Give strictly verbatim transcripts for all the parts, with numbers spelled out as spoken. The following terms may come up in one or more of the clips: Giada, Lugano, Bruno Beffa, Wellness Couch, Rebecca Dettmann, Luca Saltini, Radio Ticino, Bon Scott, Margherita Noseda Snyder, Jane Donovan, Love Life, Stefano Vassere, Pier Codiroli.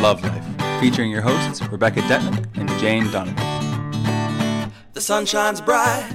Love Life, featuring your hosts, Rebecca Dettmann and Jane Donovan. The sun shines bright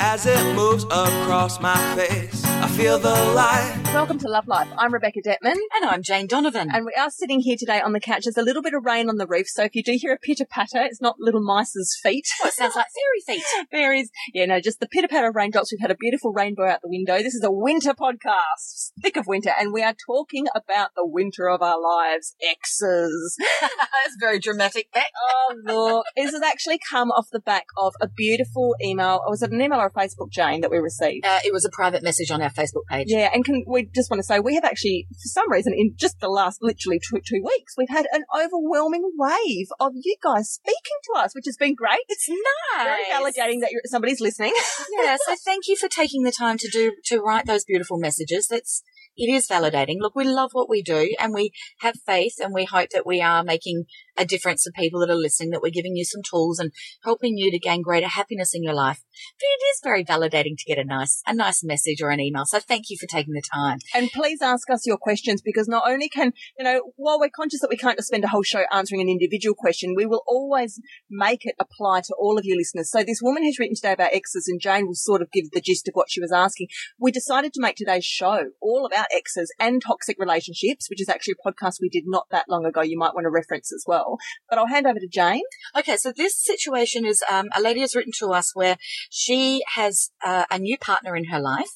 as it moves across my face. I feel the light. Welcome to Love Life. I'm Rebecca Dettmann. And I'm Jane Donovan. And we are sitting here today on the couch. There's a little bit of rain on the roof, so if you do hear a pitter-patter, it's not little mice's feet. Oh, it sounds like fairy feet. Fairies. Yeah, no, just the pitter-patter of raindrops. We've had a beautiful rainbow out the window. This is a winter podcast, thick of winter, and we are talking about the winter of our lives, exes. That's very dramatic. Oh, look. This has actually come off the back of a beautiful email. Was it an email or a Facebook, Jane, that we received? Uh, it was a private message on our Facebook page. Yeah, and can we We just want to say we have actually, for some reason, in just the last literally two, two weeks, we've had an overwhelming wave of you guys speaking to us, which has been great. It's nice. Very validating that you're, somebody's listening. Yeah, so thank you for taking the time to do to write those beautiful messages. That's it is validating. Look, we love what we do and we have faith and we hope that we are making a difference to people that are listening, that we're giving you some tools and helping you to gain greater happiness in your life. But it is very validating to get a nice a nice message or an email. So thank you for taking the time. And please ask us your questions, because not only can, you know, while we're conscious that we can't just spend a whole show answering an individual question, we will always make it apply to all of you listeners. So this woman has written today about exes, and Jane will sort of give the gist of what she was asking. We decided to make today's show all about exes and toxic relationships, which is actually a podcast we did not that long ago. You might want to reference as well. But I'll hand over to Jane. Okay, so this situation is um, a lady has written to us where she has uh, a new partner in her life.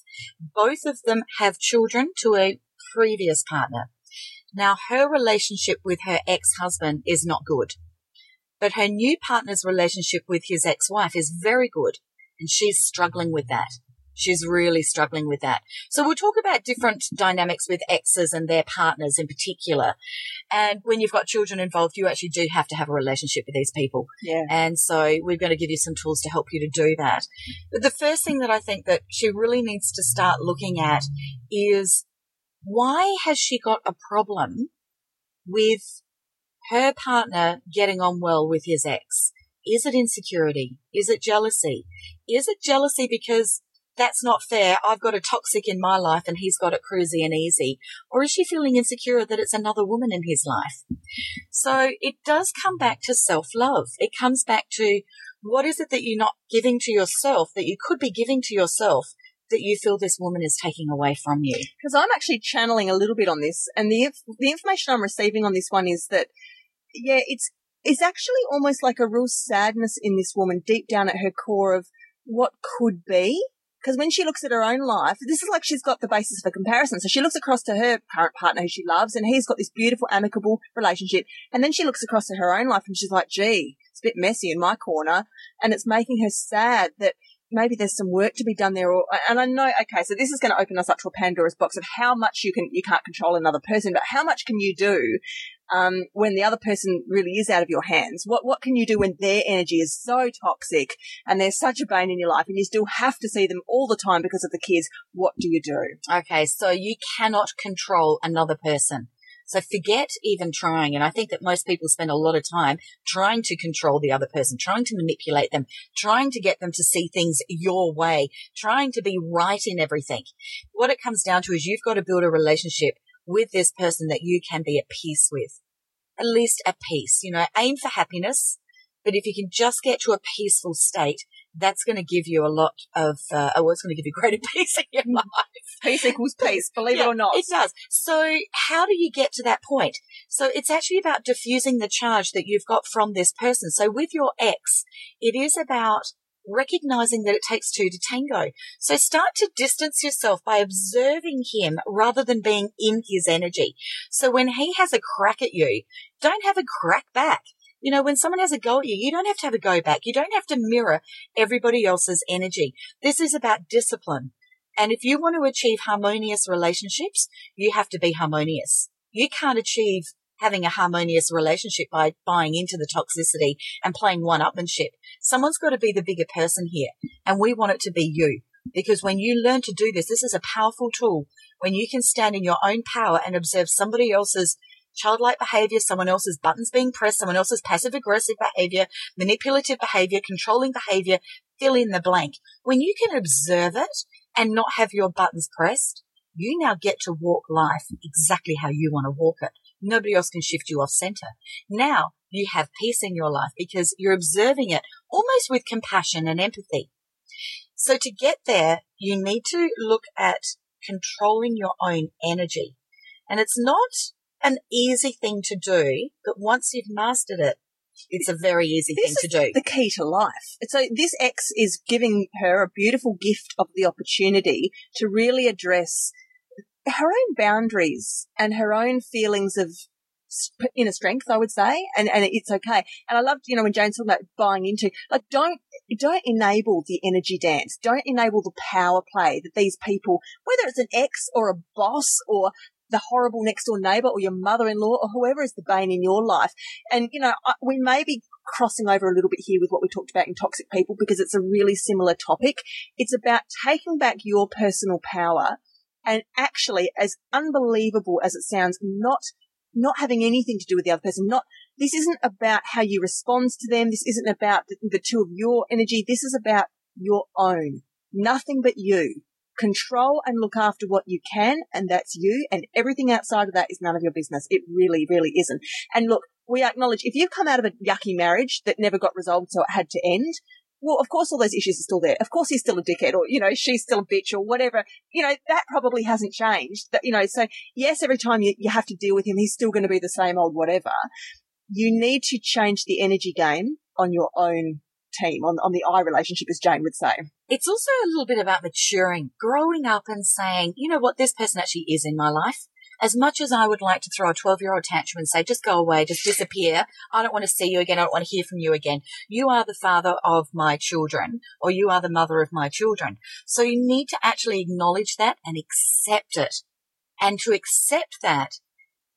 Both of them have children to a previous partner. Now, her relationship with her ex-husband is not good, but her new partner's relationship with his ex-wife is very good, and she's struggling with that. She's really struggling with that. So we'll talk about different dynamics with exes and their partners in particular. And when you've got children involved, you actually do have to have a relationship with these people. Yeah. And so we're going to give you some tools to help you to do that. But the first thing that I think that she really needs to start looking at is, why has she got a problem with her partner getting on well with his ex? Is it insecurity? Is it jealousy? Is it jealousy because that's not fair, I've got a toxic in my life and he's got it cruisy and easy? Or is she feeling insecure that it's another woman in his life? So it does come back to self-love. It comes back to, what is it that you're not giving to yourself that you could be giving to yourself that you feel this woman is taking away from you? Because I'm actually channeling a little bit on this, and the the information I'm receiving on this one is that, yeah, it's it's actually almost like a real sadness in this woman deep down at her core of what could be. Because when she looks at her own life, this is like she's got the basis for comparison. So she looks across to her current partner who she loves, and he's got this beautiful, amicable relationship. And then she looks across to her own life and she's like, gee, it's a bit messy in my corner. And it's making her sad that maybe there's some work to be done there. Or, and I know, okay, so this is going to open us up to a Pandora's box of how much you can, you can't control another person, but how much can you do um, when the other person really is out of your hands? What, what can you do when their energy is so toxic and there's such a bane in your life and you still have to see them all the time because of the kids? What do you do? Okay. So you cannot control another person. So forget even trying. And I think that most people spend a lot of time trying to control the other person, trying to manipulate them, trying to get them to see things your way, trying to be right in everything. What it comes down to is, you've got to build a relationship with this person that you can be at peace with, at least at peace. You know, aim for happiness, but if you can just get to a peaceful state, that's going to give you a lot of, uh, oh, it's going to give you greater peace in your life. Peace equals peace, believe yeah, it or not. It does. So how do you get to that point? So it's actually about diffusing the charge that you've got from this person. So with your ex, it is about recognizing that it takes two to tango. So start to distance yourself by observing him rather than being in his energy. So when he has a crack at you, don't have a crack back. You know, when someone has a go at you, you don't have to have a go back. You don't have to mirror everybody else's energy. This is about discipline. And if you want to achieve harmonious relationships, you have to be harmonious. You can't achieve having a harmonious relationship by buying into the toxicity and playing one-upmanship. Someone's got to be the bigger person here, and we want it to be you. Because when you learn to do this, this is a powerful tool. When you can stand in your own power and observe somebody else's childlike behavior, someone else's buttons being pressed, someone else's passive aggressive behavior, manipulative behavior, controlling behavior, fill in the blank. When you can observe it and not have your buttons pressed, you now get to walk life exactly how you want to walk it. Nobody else can shift you off center. Now you have peace in your life because you're observing it almost with compassion and empathy. So to get there, you need to look at controlling your own energy. And it's not an easy thing to do, but once you've mastered it, it's a very easy this thing to do. The key to life. So this ex is giving her a beautiful gift of the opportunity to really address her own boundaries and her own feelings of inner strength, I would say, and, and it's okay. And I loved, you know, when Jane's talking about buying into, like, don't don't enable the energy dance. Don't enable the power play that these people, whether it's an ex or a boss or the horrible next-door neighbour or your mother-in-law or whoever is the bane in your life. And, you know, I, we may be crossing over a little bit here with what we talked about in toxic people because it's a really similar topic. It's about taking back your personal power and actually, as unbelievable as it sounds, not not having anything to do with the other person. Not This isn't about how you respond to them. This isn't about the, the two of your energy. This is about your own, nothing but you. Control and look after what you can, and that's you, and everything outside of that is none of your business. It really, really isn't. And look, we acknowledge if you've come out of a yucky marriage that never got resolved so it had to end, well, of course all those issues are still there. Of course he's still a dickhead or, you know, she's still a bitch or whatever. You know, that probably hasn't changed. That, you know, so yes, every time you, you have to deal with him, he's still going to be the same old whatever. You need to change the energy game on your own team, on, on the I relationship, as Jane would say. It's also a little bit about maturing, growing up and saying, you know what, this person actually is in my life. As much as I would like to throw a twelve-year-old tantrum and say, just go away, just disappear. I don't want to see you again. I don't want to hear from you again. You are the father of my children, or you are the mother of my children. So you need to actually acknowledge that and accept it. And to accept that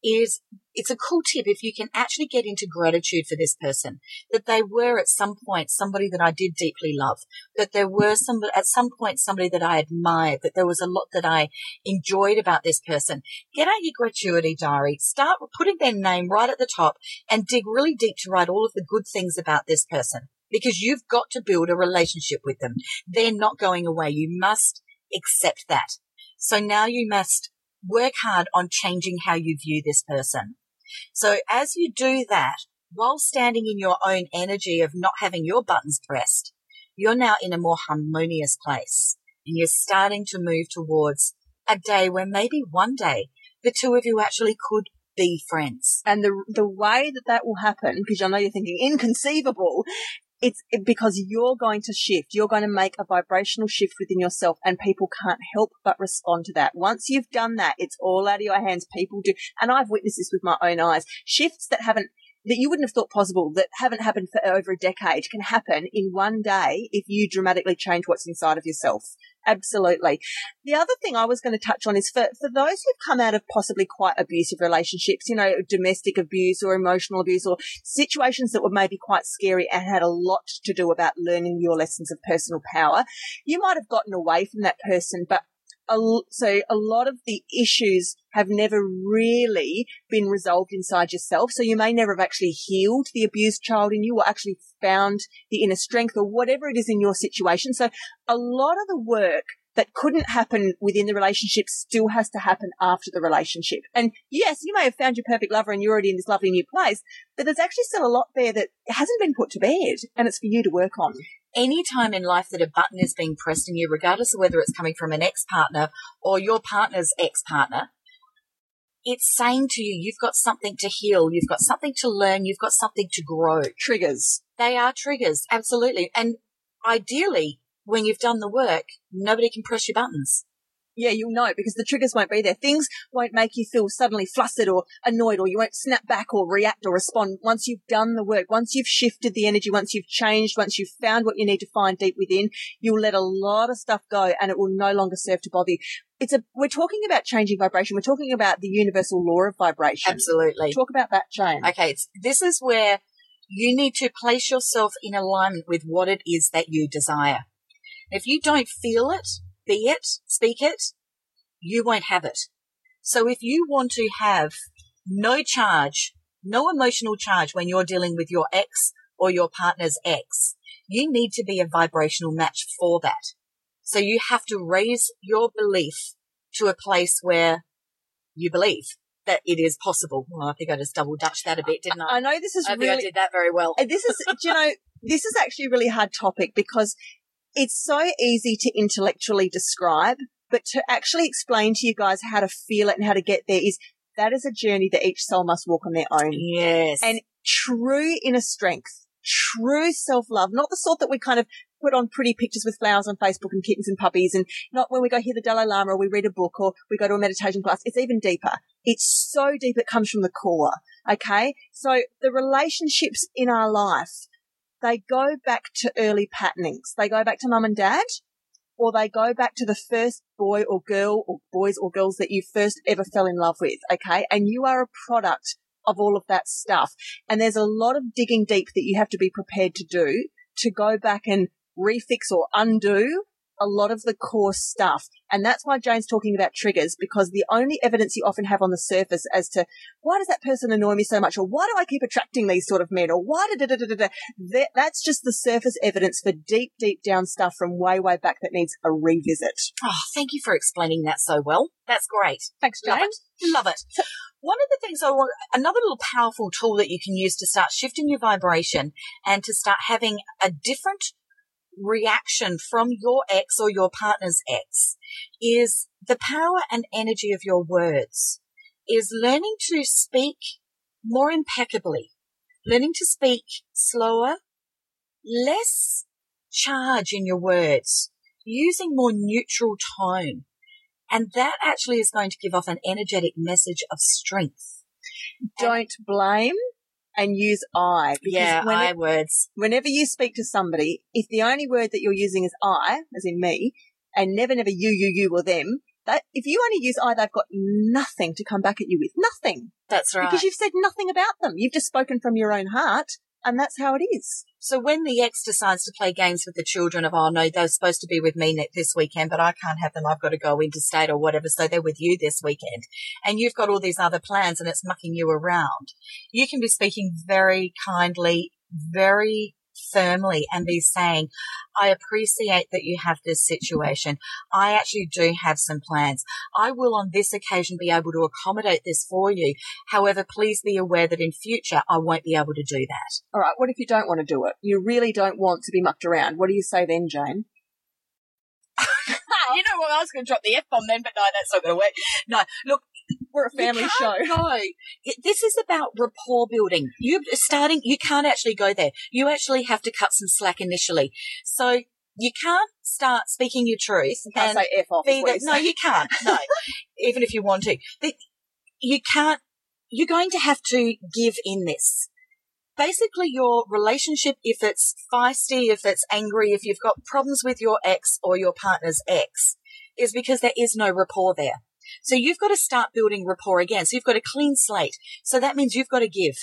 is, it's a cool tip if you can actually get into gratitude for this person, that they were at some point somebody that I did deeply love, that there were somebody at some point somebody that I admired, that there was a lot that I enjoyed about this person. Get out your gratuity diary, start putting their name right at the top and dig really deep to write all of the good things about this person because you've got to build a relationship with them. They're not going away. You must accept that. So now you must work hard on changing how you view this person. So as you do that, while standing in your own energy of not having your buttons pressed, you're now in a more harmonious place and you're starting to move towards a day where maybe one day the two of you actually could be friends. And the the way that that will happen, because I know you're thinking inconceivable, it's because you're going to shift. You're going to make a vibrational shift within yourself and people can't help but respond to that. Once you've done that, it's all out of your hands. People do. And I've witnessed this with my own eyes. Shifts that haven't, that you wouldn't have thought possible, that haven't happened for over a decade can happen in one day if you dramatically change what's inside of yourself. Absolutely. The other thing I was going to touch on is for, for those who've come out of possibly quite abusive relationships, you know, domestic abuse or emotional abuse or situations that were maybe quite scary and had a lot to do about learning your lessons of personal power, you might have gotten away from that person, but a, so a lot of the issues have never really been resolved inside yourself. So you may never have actually healed the abused child in you or actually found the inner strength or whatever it is in your situation. So a lot of the work that couldn't happen within the relationship still has to happen after the relationship. And yes, you may have found your perfect lover and you're already in this lovely new place, but there's actually still a lot there that hasn't been put to bed and it's for you to work on. Any time in life that a button is being pressed on you, regardless of whether it's coming from an ex-partner or your partner's ex-partner, it's saying to you, you've got something to heal, you've got something to learn, you've got something to grow. Triggers. They are triggers, absolutely. And ideally, when you've done the work, nobody can press your buttons. Yeah, you'll know because the triggers won't be there. Things won't make you feel suddenly flustered or annoyed or you won't snap back or react or respond once you've done the work, once you've shifted the energy, once you've changed, once you've found what you need to find deep within, you'll let a lot of stuff go and it will no longer serve to bother you. It's a, we're talking about changing vibration. We're talking about the universal law of vibration. Absolutely. Talk about that, Jane. Okay, it's, this is where you need to place yourself in alignment with what it is that you desire. If you don't feel it, be it, speak it, you won't have it. So if you want to have no charge, no emotional charge when you're dealing with your ex or your partner's ex, you need to be a vibrational match for that. So you have to raise your belief to a place where you believe. that it is possible. Well, I think I just double dutched that a bit, didn't I? I know this is I really. I think I did that very well. This is, do you know, this is actually a really hard topic because it's so easy to intellectually describe, but to actually explain to you guys how to feel it and how to get there is that is a journey that each soul must walk on their own. Yes. And true inner strength, true self-love, not the sort that we kind of put on pretty pictures with flowers on Facebook and kittens and puppies, and not when we go hear the Dalai Lama or we read a book or we go to a meditation class. It's even deeper. It's so deep it comes from the core, okay? So the relationships in our life, they go back to early patternings. They go back to mum and dad, or they go back to the first boy or girl or boys or girls that you first ever fell in love with, okay? And you are a product of all of that stuff. And there's a lot of digging deep that you have to be prepared to do to go back and refix or undo a lot of the core stuff. And that's why Jane's talking about triggers, because the only evidence you often have on the surface as to why does that person annoy me so much, or why do I keep attracting these sort of men, or why da da da da da, that, that's just the surface evidence for deep, deep down stuff from way, way back that needs a revisit. Oh, thank you for explaining that so well. That's great. Thanks, Jane. Love it. Love it. So, one of the things I want, another little powerful tool that you can use to start shifting your vibration and to start having a different reaction from your ex or your partner's ex is the power and energy of your words, is learning to speak more impeccably, learning to speak slower, less charge in your words, using more neutral tone. And that actually is going to give off an energetic message of strength. Don't blame. And use I. Because yeah, when I it, words. Whenever you speak to somebody, if the only word that you're using is I, as in me, and never, never you, you, you, or them, that if you only use I, they've got nothing to come back at you with. Nothing. That's right. Because you've said nothing about them. You've just spoken from your own heart, and that's how it is. So when the ex decides to play games with the children of, oh, no, they're supposed to be with me this weekend, but I can't have them. I've got to go interstate or whatever, so they're with you this weekend. And you've got all these other plans and it's mucking you around. You can be speaking very kindly, very firmly, and be saying, I appreciate that you have this situation. I actually do have some plans. I will on this occasion be able to accommodate this for you. However, please be aware that in future I won't be able to do that. All right, what if you don't want to do it? You really don't want to be mucked around. What do you say then, Jane? You know what, I was going to drop the F-bomb then, but no, that's not going to work. No, look. We're a family you can't show. Go. This is about rapport building. You're starting, you can't actually go there. You actually have to cut some slack initially. So you can't start speaking your truth. You can't say F off. The, no, you can't. No, even if you want to. You can't, you're going to have to give in this. Basically, your relationship, if it's feisty, if it's angry, if you've got problems with your ex or your partner's ex, is because there is no rapport there. So you've got to start building rapport again. So you've got a clean slate. So that means you've got to give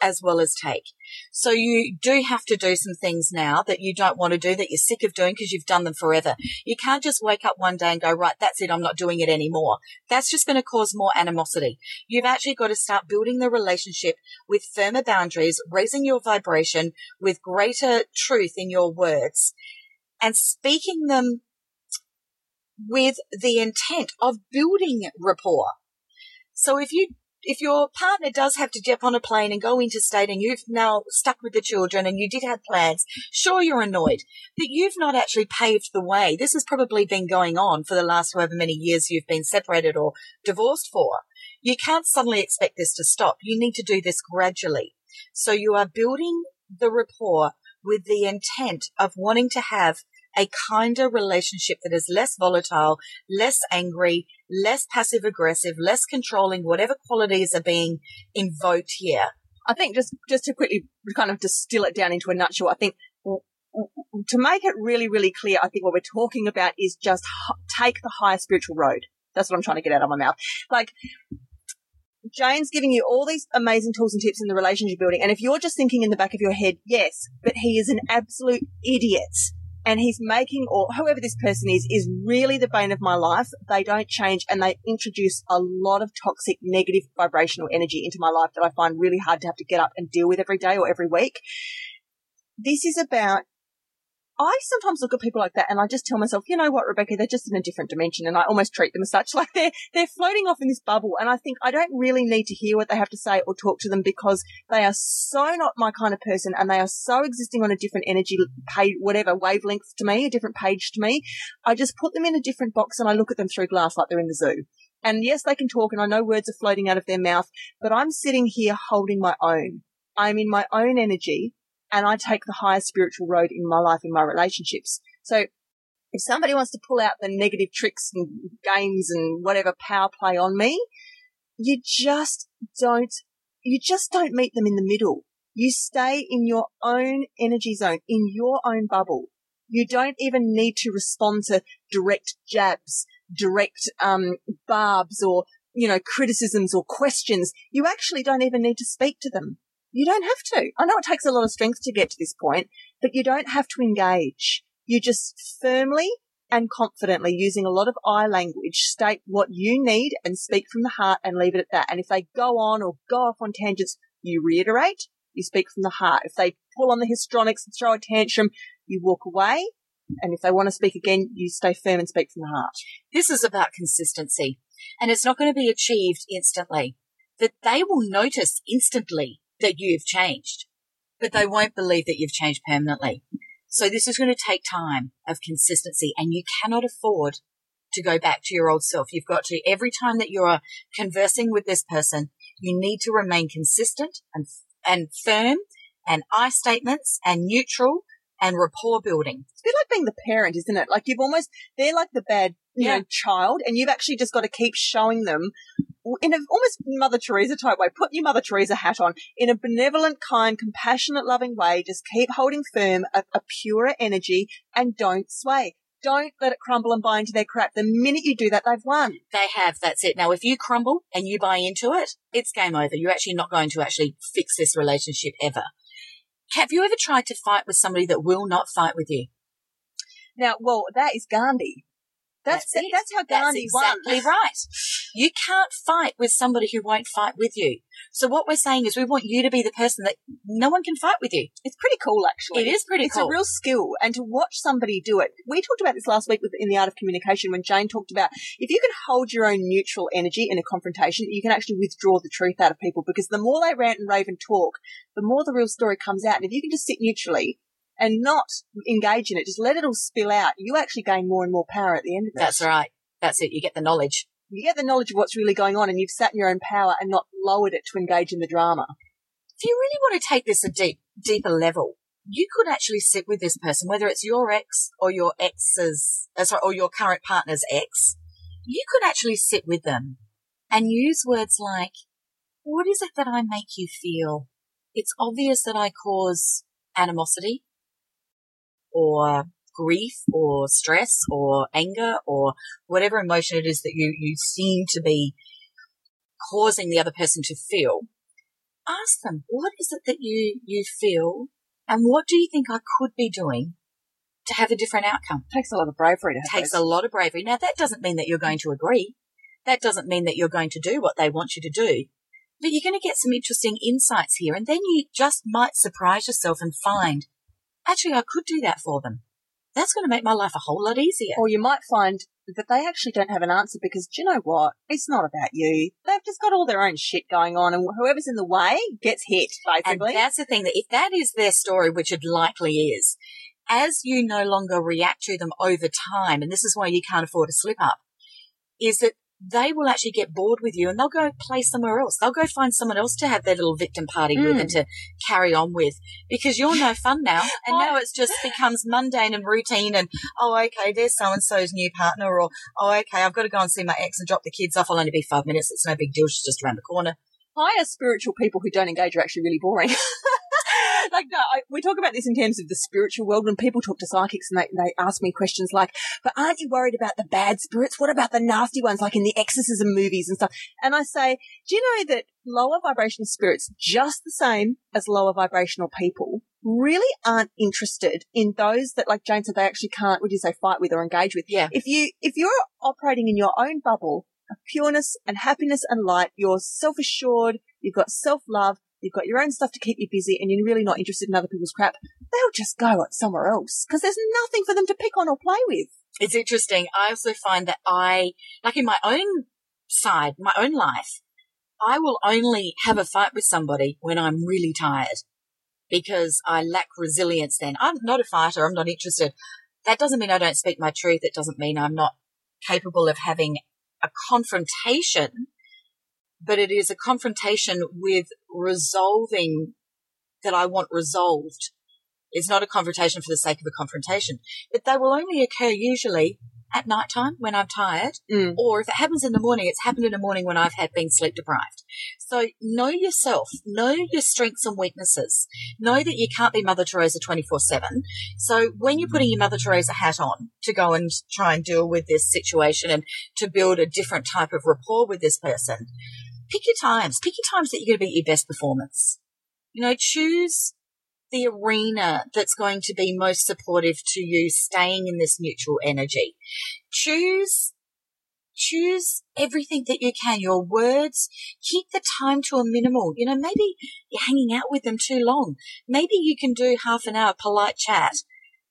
as well as take. So you do have to do some things now that you don't want to do, that you're sick of doing because you've done them forever. You can't just wake up one day and go, right, that's it, I'm not doing it anymore. That's just going to cause more animosity. You've actually got to start building the relationship with firmer boundaries, raising your vibration with greater truth in your words and speaking them with the intent of building rapport. So if you if your partner does have to jump on a plane and go interstate and you've now stuck with the children and you did have plans, sure, you're annoyed, but you've not actually paved the way. This has probably been going on for the last however many years you've been separated or divorced for. You can't suddenly expect this to stop. You need to do this gradually. So you are building the rapport with the intent of wanting to have a kinder relationship that is less volatile, less angry, less passive aggressive, less controlling, whatever qualities are being invoked here. I think just, just to quickly kind of distill it down into a nutshell, I think to make it really, really clear, I think what we're talking about is just take the higher spiritual road. That's what I'm trying to get out of my mouth. Like, Jane's giving you all these amazing tools and tips in the relationship building. And if you're just thinking in the back of your head, yes, but he is an absolute idiot, and he's making, or whoever this person is, is really the bane of my life. They don't change and they introduce a lot of toxic, negative vibrational energy into my life that I find really hard to have to get up and deal with every day or every week. This is about I sometimes look at people like that and I just tell myself, you know what, Rebecca, they're just in a different dimension, and I almost treat them as such. Like they're, they're floating off in this bubble, and I think I don't really need to hear what they have to say or talk to them because they are so not my kind of person, and they are so existing on a different energy page, whatever, wavelength to me, a different page to me. I just put them in a different box and I look at them through glass like they're in the zoo. And yes, they can talk and I know words are floating out of their mouth, but I'm sitting here holding my own. I'm in my own energy. And I take the higher spiritual road in my life, in my relationships. So if somebody wants to pull out the negative tricks and games and whatever power play on me, you just don't, you just don't meet them in the middle. You stay in your own energy zone, in your own bubble. You don't even need to respond to direct jabs, direct, um, barbs or, you know, criticisms or questions. You actually don't even need to speak to them. You don't have to. I know it takes a lot of strength to get to this point, but you don't have to engage. You just firmly and confidently, using a lot of I language, state what you need and speak from the heart and leave it at that. And if they go on or go off on tangents, you reiterate, you speak from the heart. If they pull on the histrionics and throw a tantrum, you walk away. And if they want to speak again, you stay firm and speak from the heart. This is about consistency, and it's not going to be achieved instantly. That they will notice instantly that you've changed, but they won't believe that you've changed permanently. So this is going to take time of consistency, and you cannot afford to go back to your old self. You've got to, every time that you're conversing with this person, you need to remain consistent and and firm and I statements and neutral and rapport building. It's a bit like being the parent, isn't it? Like you've almost, they're like the bad you yeah. know, child, and you've actually just got to keep showing them in an almost Mother Teresa type way, put your Mother Teresa hat on, in a benevolent, kind, compassionate, loving way, just keep holding firm a, a purer energy and don't sway. Don't let it crumble and buy into their crap. The minute you do that, they've won. They have. That's it. Now, if you crumble and you buy into it, it's game over. You're actually not going to actually fix this relationship ever. Have you ever tried to fight with somebody that will not fight with you? Now, well, that is Gandhi. That's that's, that's how Gandhi won. Exactly right. You can't fight with somebody who won't fight with you. So what we're saying is we want you to be the person that no one can fight with you. It's pretty cool, actually. It is pretty it's cool. It's a real skill. And to watch somebody do it. We talked about this last week with, in The Art of Communication, when Jane talked about if you can hold your own neutral energy in a confrontation, you can actually withdraw the truth out of people, because the more they rant and rave and talk, the more the real story comes out. And if you can just sit neutrally and not engage in it, just let it all spill out, you actually gain more and more power at the end of it. That's right. That's it. You get the knowledge. You get the knowledge of what's really going on, and you've sat in your own power and not lowered it to engage in the drama. If you really want to take this a deep, deeper level, you could actually sit with this person, whether it's your ex or your ex's, uh, sorry, or your current partner's ex. You could actually sit with them and use words like, what is it that I make you feel? It's obvious that I cause animosity or grief or stress or anger or whatever emotion it is that you, you seem to be causing the other person to feel. Ask them, what is it that you, you feel, and what do you think I could be doing to have a different outcome? It takes a lot of bravery to have It takes those. a lot of bravery. Now, that doesn't mean that you're going to agree. That doesn't mean that you're going to do what they want you to do. But you're going to get some interesting insights here, and then you just might surprise yourself and find, actually, I could do that for them. That's going to make my life a whole lot easier. Or you might find that they actually don't have an answer because, do you know what? It's not about you. They've just got all their own shit going on, and whoever's in the way gets hit, basically. And that's the thing, that if that is their story, which it likely is, as you no longer react to them over time, and this is why you can't afford a slip-up, is that they will actually get bored with you and they'll go play somewhere else. They'll go find someone else to have their little victim party mm. with and to carry on with, because you're no fun now. And oh. now it's just becomes mundane and routine and, oh, okay, there's so-and-so's new partner, or, oh, okay, I've got to go and see my ex and drop the kids off. I'll only be five minutes. It's no big deal. She's just around the corner. Higher spiritual people who don't engage are actually really boring. Like, no, I, we talk about this in terms of the spiritual world. When people talk to psychics and they, they ask me questions like, but aren't you worried about the bad spirits? What about the nasty ones, like in the exorcism movies and stuff? And I say, do you know that lower vibrational spirits, just the same as lower vibrational people, really aren't interested in those that, like Jane said, they actually can't, what do you say, fight with or engage with? Yeah. If you, if you're operating in your own bubble of pureness and happiness and light, you're self-assured, you've got self-love, you've got your own stuff to keep you busy and you're really not interested in other people's crap, they'll just go somewhere else because there's nothing for them to pick on or play with. It's interesting. I also find that I, like in my own side, my own life, I will only have a fight with somebody when I'm really tired because I lack resilience then. I'm not a fighter. I'm not interested. That doesn't mean I don't speak my truth. It doesn't mean I'm not capable of having a confrontation, but it is a confrontation with resolving that I want resolved. It's not a confrontation for the sake of a confrontation, but they will only occur usually at nighttime when I'm tired, mm. or if it happens in the morning, it's happened in the morning when I've had been sleep deprived. So know yourself, know your strengths and weaknesses, know that you can't be Mother Teresa twenty-four seven. So when you're putting your Mother Teresa hat on to go and try and deal with this situation and to build a different type of rapport with this person, pick your times, pick your times that you're going to be at your best performance. You know, choose the arena that's going to be most supportive to you staying in this neutral energy. Choose, choose everything that you can, your words. Keep the time to a minimal. You know, maybe you're hanging out with them too long. Maybe you can do half an hour polite chat,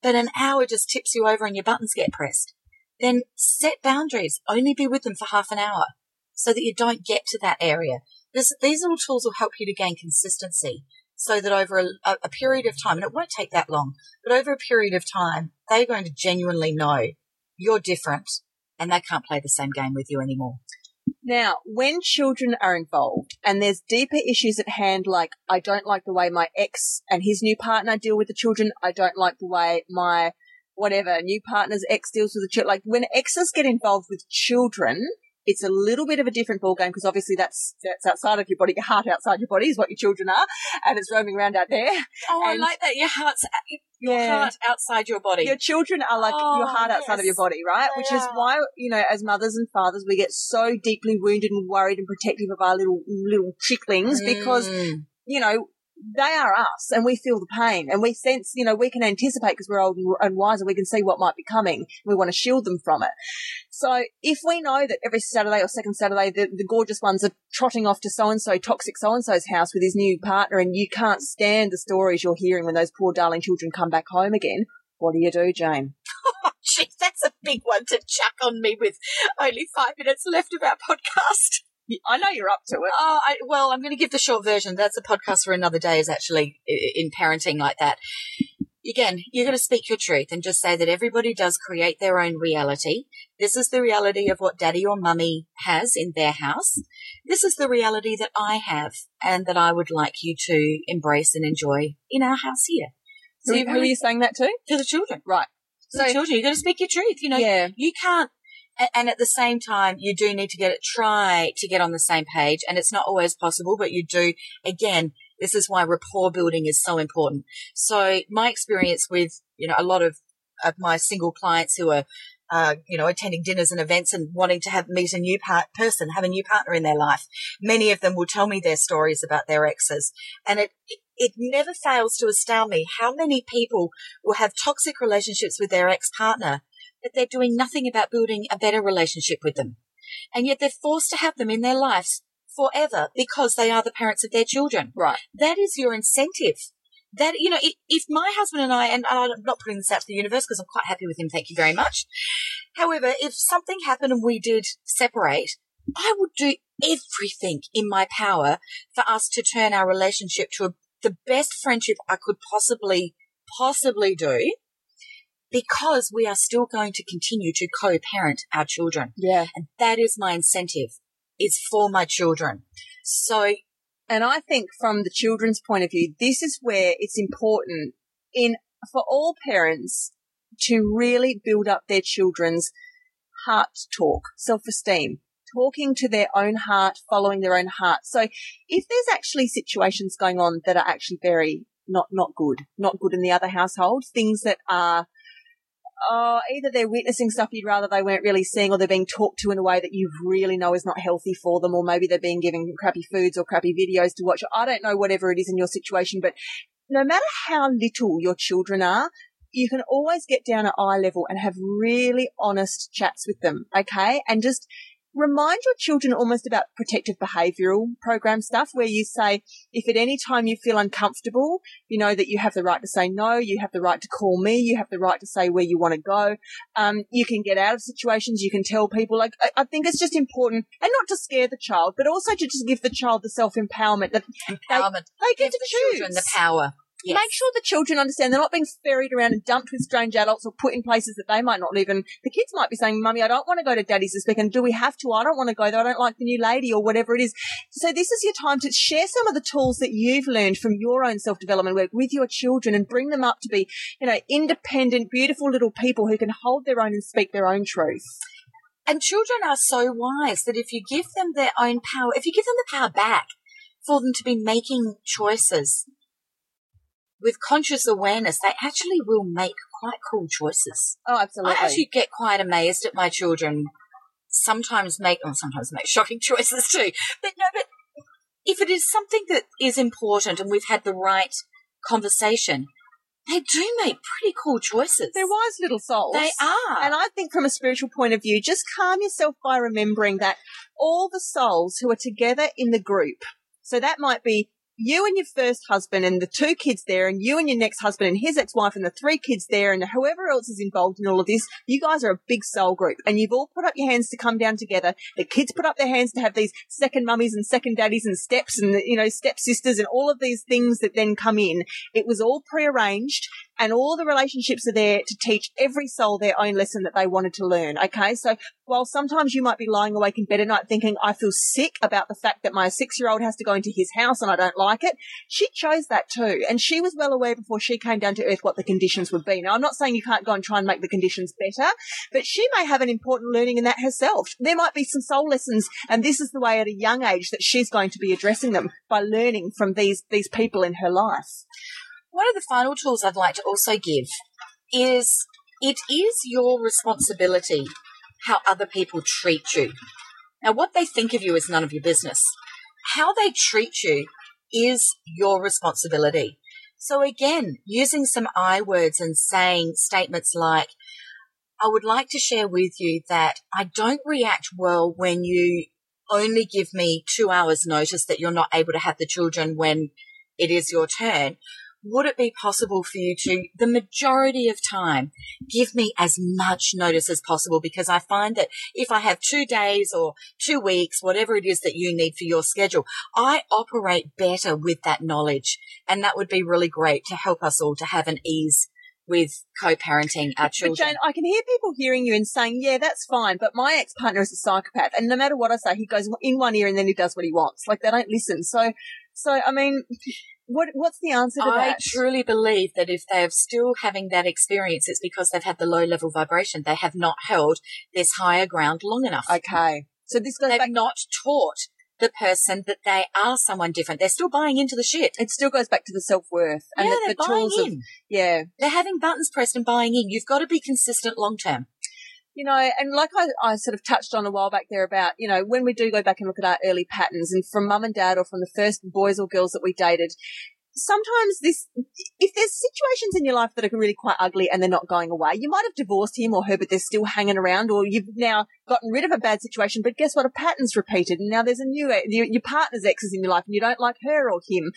but an hour just tips you over and your buttons get pressed. Then set boundaries. Only be with them for half an hour so that you don't get to that area. This, these little tools will help you to gain consistency, so that over a, a period of time, and it won't take that long, but over a period of time, they're going to genuinely know you're different and they can't play the same game with you anymore. Now, when children are involved and there's deeper issues at hand, like I don't like the way my ex and his new partner deal with the children, I don't like the way my whatever new partner's ex deals with the children. Like when exes get involved with children, it's a little bit of a different ballgame because obviously that's that's outside of your body. Your heart outside your body is what your children are, and it's roaming around out there. Oh, and I like that. Your heart's your yeah. heart outside your body. Your children are like oh, your heart outside yes. of your body, right? They Which is are. why, you know, as mothers and fathers, we get so deeply wounded and worried and protective of our little little chicklings mm. because, you know, they are us and we feel the pain and we sense, you know, we can anticipate because we're old and wise and we can see what might be coming. We want to shield them from it. So if we know that every Saturday or second Saturday the, the gorgeous ones are trotting off to so-and-so, toxic so-and-so's house with his new partner and you can't stand the stories you're hearing when those poor darling children come back home again, what do you do, Jane? Oh, geez, that's a big one to chuck on me with only five minutes left of our podcast. I know you're up to it. Oh, I, well, I'm going to give the short version. That's a podcast for another day, is actually in parenting like that. Again, you're going to speak your truth and just say that everybody does create their own reality. This is the reality of what daddy or mummy has in their house. This is the reality that I have and that I would like you to embrace and enjoy in our house here. So who, who are you saying that to? To the children. Right. To so, the children. You're going to speak your truth. You know, yeah. you can't. And at the same time, you do need to get it, try to get on the same page. And it's not always possible, but you do. Again, this is why rapport building is so important. So my experience with, you know, a lot of, of my single clients who are, uh, you know, attending dinners and events and wanting to have meet a new part person, have a new partner in their life. Many of them will tell me their stories about their exes. And it, it never fails to astound me how many people will have toxic relationships with their ex-partner, but they're doing nothing about building a better relationship with them. And yet they're forced to have them in their lives forever because they are the parents of their children. Right. That is your incentive. That, you know, if my husband and I, and I'm not putting this out to the universe because I'm quite happy with him, thank you very much. However, if something happened and we did separate, I would do everything in my power for us to turn our relationship to a, the best friendship I could possibly, possibly do, because we are still going to continue to co-parent our children. Yeah. And that is my incentive. It's for my children. So, and I think from the children's point of view, this is where it's important in for all parents to really build up their children's heart talk, self-esteem, talking to their own heart, following their own heart. So if there's actually situations going on that are actually very not, not good, not good in the other household, things that are, oh, either they're witnessing stuff you'd rather they weren't really seeing, or they're being talked to in a way that you really know is not healthy for them, or maybe they're being given crappy foods or crappy videos to watch. I don't know, whatever it is in your situation, but no matter how little your children are, you can always get down at eye level and have really honest chats with them, okay? And just remind your children almost about protective behavioural program stuff, where you say, if at any time you feel uncomfortable, you know that you have the right to say no, you have the right to call me, you have the right to say where you want to go. Um, you can get out of situations, you can tell people. Like, I, I think it's just important, and not to scare the child, but also to just give the child the self-empowerment. That Empowerment. They, they get give to the choose. Children the power. Yes. Make sure the children understand they're not being ferried around and dumped with strange adults or put in places that they might not live in. The kids might be saying, Mummy, I don't want to go to Daddy's this weekend. Do we have to? I don't want to go there. I don't like the new lady, or whatever it is. So this is your time to share some of the tools that you've learned from your own self-development work with your children, and bring them up to be, you know, independent, beautiful little people who can hold their own and speak their own truth. And children are so wise that if you give them their own power, if you give them the power back for them to be making choices with conscious awareness, they actually will make quite cool choices. Oh, absolutely. I actually get quite amazed at my children. Sometimes make, oh, sometimes make shocking choices too. But no, but if it is something that is important and we've had the right conversation, they do make pretty cool choices. They're wise little souls. They are. And I think from a spiritual point of view, just calm yourself by remembering that all the souls who are together in the group, so that might be you and your first husband and the two kids there, and you and your next husband and his ex-wife and the three kids there, and whoever else is involved in all of this, you guys are a big soul group, and you've all put up your hands to come down together. The kids put up their hands to have these second mummies and second daddies and steps and, you know, stepsisters and all of these things that then come in. It was all prearranged, and all the relationships are there to teach every soul their own lesson that they wanted to learn, okay? So while sometimes you might be lying awake in bed at night thinking, I feel sick about the fact that my six-year-old has to go into his house and I don't like it, she chose that too. And she was well aware before she came down to earth what the conditions would be. Now, I'm not saying you can't go and try and make the conditions better, but she may have an important learning in that herself. There might be some soul lessons, and this is the way at a young age that she's going to be addressing them, by learning from these, these people in her life. One of the final tools I'd like to also give is, it is your responsibility how other people treat you. Now, what they think of you is none of your business. How they treat you is your responsibility. So again, using some I words and saying statements like, I would like to share with you that I don't react well when you only give me two hours notice that you're not able to have the children when it is your turn. Would it be possible for you to, the majority of time, give me as much notice as possible? Because I find that if I have two days or two weeks, whatever it is that you need for your schedule, I operate better with that knowledge. And that would be really great to help us all to have an ease with co-parenting our children. But Jane, I can hear people hearing you and saying, yeah, that's fine, but my ex-partner is a psychopath, and no matter what I say, he goes in one ear and then he does what he wants. Like, they don't listen. So, so I mean... What, what's the answer to I that? I truly believe that if they are still having that experience, it's because they've had the low-level vibration. They have not held this higher ground long enough. Okay. So this goes They've back- not taught the person that they are someone different. They're still buying into the shit. It still goes back to the self-worth. And yeah, the, they're the buying tools in. Of, yeah. They're having buttons pressed and buying in. You've got to be consistent long-term. You know, and like I, I sort of touched on a while back there about, you know, when we do go back and look at our early patterns, and from mum and dad or from the first boys or girls that we dated, sometimes this, if there's situations in your life that are really quite ugly and they're not going away, you might have divorced him or her, but they're still hanging around, or you've now gotten rid of a bad situation, but guess what? A pattern's repeated, and now there's a new, your partner's ex is in your life and you don't like her or him.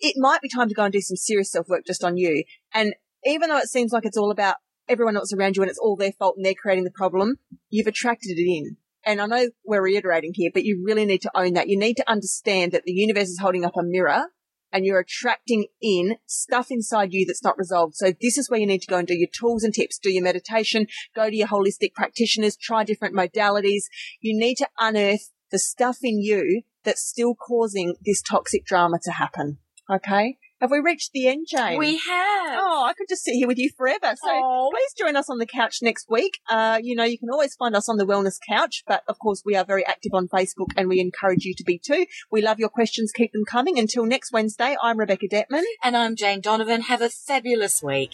It might be time to go and do some serious self-work just on you. And even though it seems like it's all about everyone else around you and it's all their fault and they're creating the problem, you've attracted it in. And I know we're reiterating here, but you really need to own that. You need to understand that the universe is holding up a mirror and you're attracting in stuff inside you that's not resolved. So this is where you need to go and do your tools and tips, do your meditation, go to your holistic practitioners, try different modalities. You need to unearth the stuff in you that's still causing this toxic drama to happen, okay? Have we reached the end, Jane? We have. Oh, I could just sit here with you forever. So Aww. Please join us on the couch next week. Uh, you know, you can always find us on the Wellness Couch, but of course we are very active on Facebook, and we encourage you to be too. We love your questions. Keep them coming. Until next Wednesday, I'm Rebecca Dettmann. And I'm Jane Donovan. Have a fabulous week.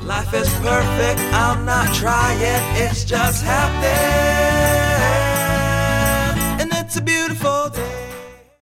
Life is perfect. I'm not trying. It's just happening.